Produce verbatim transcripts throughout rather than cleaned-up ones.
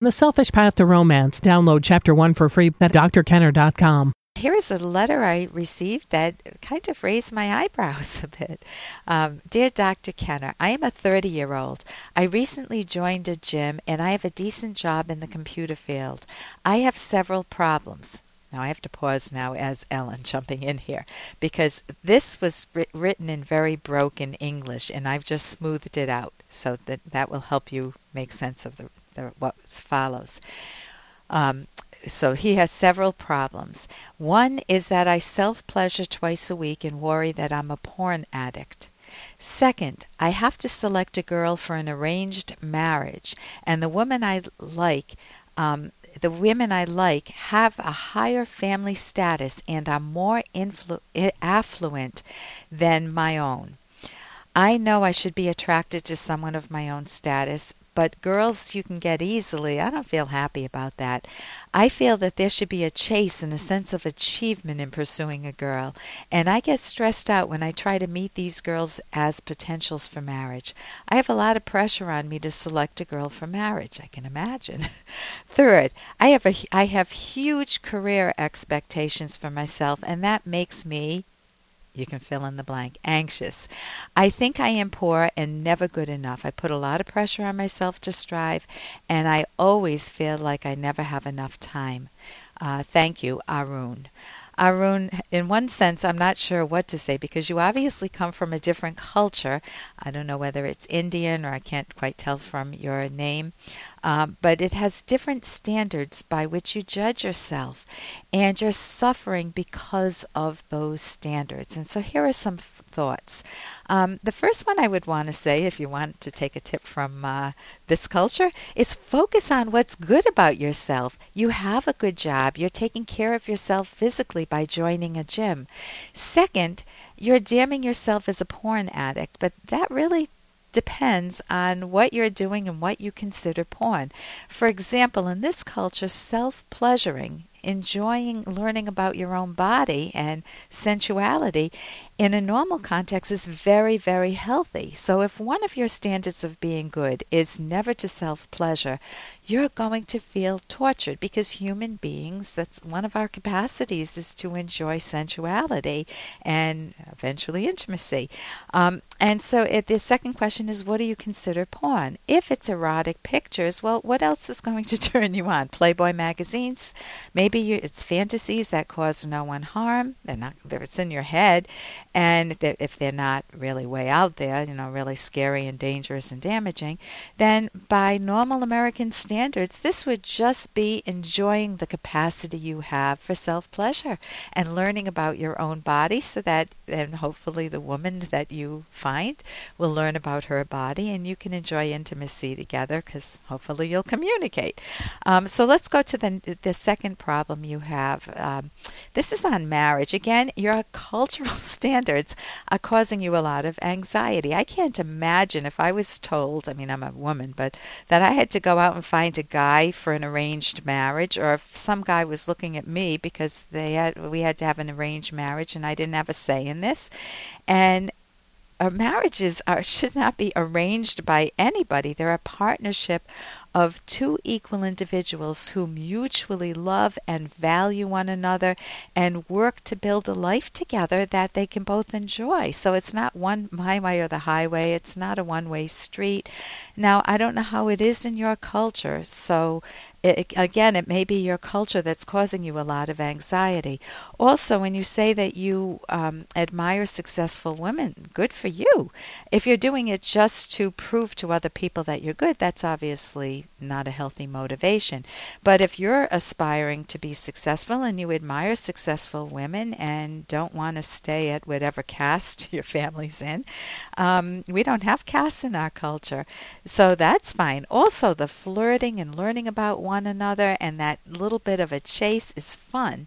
The Selfish Path to Romance. Download Chapter one for free at D R kenner dot com. Here is a letter I received that kind of raised my eyebrows a bit. Um, Dear Doctor Kenner, I am a thirty-year-old. I recently joined a gym, and I have a decent job in the computer field. I have several problems. Now, I have to pause now as Ellen jumping in here, because this was writ- written in very broken English, and I've just smoothed it out so that that will help you make sense of the, the what follows. Um, so he has several problems. One is that I self-pleasure twice a week and worry that I'm a porn addict. Second, I have to select a girl for an arranged marriage, and the woman I like... Um, The women I like have a higher family status and are more influ- affluent than my own. I know I should be attracted to someone of my own status, but girls you can get easily, I don't feel happy about that. I feel that there should be a chase and a sense of achievement in pursuing a girl, and I get stressed out when I try to meet these girls as potentials for marriage. I have a lot of pressure on me to select a girl for marriage, I can imagine. Third, I have a, I have huge career expectations for myself, and that makes me, you can fill in the blank, anxious. I think I am poor and never good enough. I put a lot of pressure on myself to strive, and I always feel like I never have enough time. Uh, thank you, Arun. Arun, in one sense, I'm not sure what to say, because you obviously come from a different culture. I don't know whether it's Indian, or I can't quite tell from your name. Um, but it has different standards by which you judge yourself, and you're suffering because of those standards. And so here are some f- thoughts. Um, the first one I would want to say, if you want to take a tip from uh, this culture, is focus on what's good about yourself. You have a good job. You're taking care of yourself physically by joining a gym. Second, you're damning yourself as a porn addict, but that really depends on what you're doing and what you consider porn. For example, in this culture, self-pleasuring, enjoying learning about your own body and sensuality in a normal context is very, very healthy. So if one of your standards of being good is never to self-pleasure, you're going to feel tortured, because human beings, that's one of our capacities, is to enjoy sensuality and eventually intimacy. Um, and so it, the second question is, what do you consider porn? If it's erotic pictures, well, what else is going to turn you on? Playboy magazines? Maybe you, it's fantasies that cause no one harm. They're not, they're, it's in your head. And if they're not really way out there, you know, really scary and dangerous and damaging, then by normal American standards, this would just be enjoying the capacity you have for self-pleasure and learning about your own body, so that, and hopefully the woman that you find will learn about her body, and you can enjoy intimacy together, because hopefully you'll communicate. Um, so let's go to the, the second problem you have. Um, this is on marriage. Again, your cultural standards are causing you a lot of anxiety. I can't imagine if I was told, I mean, I'm a woman, but that I had to go out and find a guy for an arranged marriage, or if some guy was looking at me because they had, we had to have an arranged marriage and I didn't have a say in this. And our marriages are, should not be arranged by anybody. They're a partnership of two equal individuals who mutually love and value one another and work to build a life together that they can both enjoy. So it's not one my way or the highway. It's not a one-way street. Now, I don't know how it is in your culture, so It, again, it may be your culture that's causing you a lot of anxiety. Also, when you say that you um, admire successful women, good for you. If you're doing it just to prove to other people that you're good, that's obviously not a healthy motivation. But if you're aspiring to be successful and you admire successful women and don't want to stay at whatever caste your family's in, um, we don't have castes in our culture. So that's fine. Also, the flirting and learning about one another and that little bit of a chase is fun.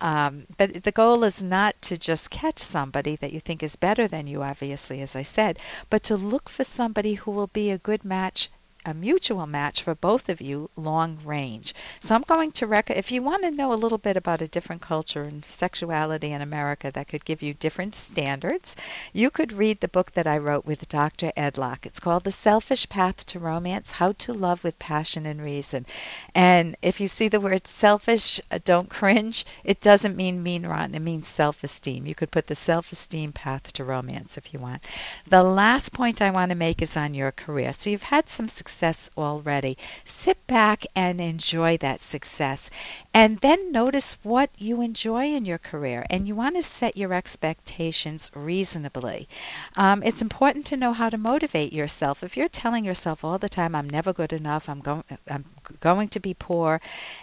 Um, but the goal is not to just catch somebody that you think is better than you, obviously, as I said, but to look for somebody who will be a good match a mutual match for both of you long range. So I'm going to recommend, if you want to know a little bit about a different culture and sexuality in America that could give you different standards, you could read the book that I wrote with Doctor Edlock. It's called The Selfish Path to Romance, How to Love with Passion and Reason. And if you see the word selfish, don't cringe. It doesn't mean mean, rotten. It means self-esteem. You could put The Self-Esteem Path to Romance if you want. The last point I want to make is on your career. So you've had some success already. Sit back and enjoy that success. And then notice what you enjoy in your career. And you want to set your expectations reasonably. Um, it's important to know how to motivate yourself. If you're telling yourself all the time, I'm never good enough, I'm going I'm going to be poor,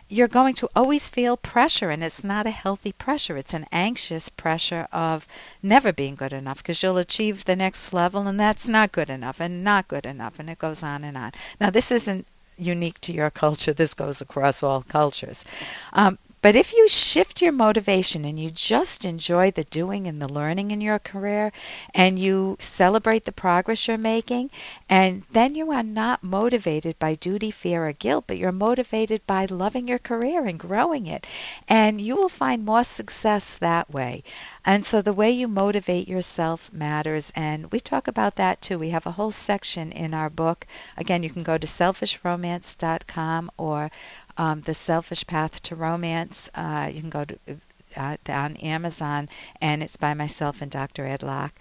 you're going to always feel pressure. And it's not a healthy pressure. It's an anxious pressure of never being good enough, because you'll achieve the next level and that's not good enough and not good enough. And it goes on and on. Now, this isn't unique to your culture. This goes across all cultures. Um, but if you shift your motivation and you just enjoy the doing and the learning in your career, and you celebrate the progress you're making, and then you are not motivated by duty, fear, or guilt, but you're motivated by loving your career and growing it. And you will find more success that way. And so the way you motivate yourself matters, and we talk about that too. We have a whole section in our book. Again, you can go to selfish romance dot com or um, The Selfish Path to Romance. Uh, you can go to uh, on Amazon, and it's by myself and Doctor Edlock.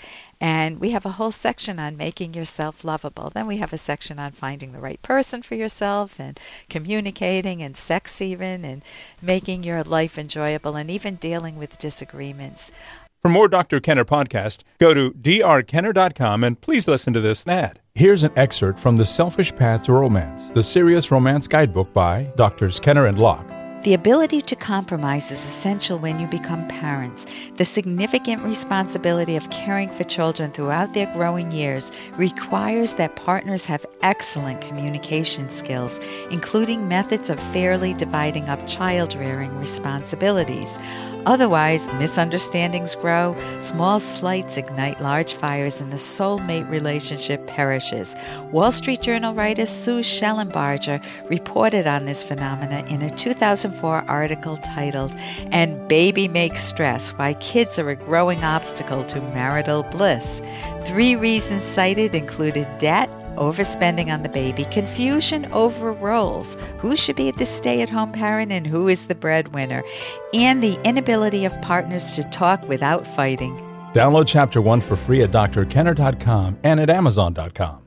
And we have a whole section on making yourself lovable. Then we have a section on finding the right person for yourself and communicating and sex even and making your life enjoyable and even dealing with disagreements. For more Doctor Kenner podcasts, go to D R kenner dot com and please listen to this ad. Here's an excerpt from The Selfish Path to Romance, the serious romance guidebook by Doctors Kenner and Locke. The ability to compromise is essential when you become parents. The significant responsibility of caring for children throughout their growing years requires that partners have excellent communication skills, including methods of fairly dividing up child-rearing responsibilities. Otherwise, misunderstandings grow, small slights ignite large fires, and the soulmate relationship perishes. Wall Street Journal writer Sue Schellenbarger reported on this phenomena in a two thousand four article titled And Baby Makes Stress, Why Kids Are a Growing Obstacle to Marital Bliss. Three reasons cited included debt, overspending on the baby, confusion over roles, who should be the stay-at-home parent and who is the breadwinner, and the inability of partners to talk without fighting. Download Chapter one for free at D R kenner dot com and at amazon dot com.